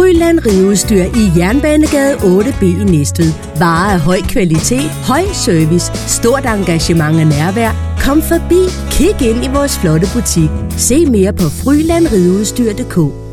Fryland Rideudstyr i Jernbanegade 8B i Næstved. Varer af høj kvalitet, høj service, stort engagement og nærvær. Kom forbi, kig ind i vores flotte butik. Se mere på frylandrideudstyr.dk.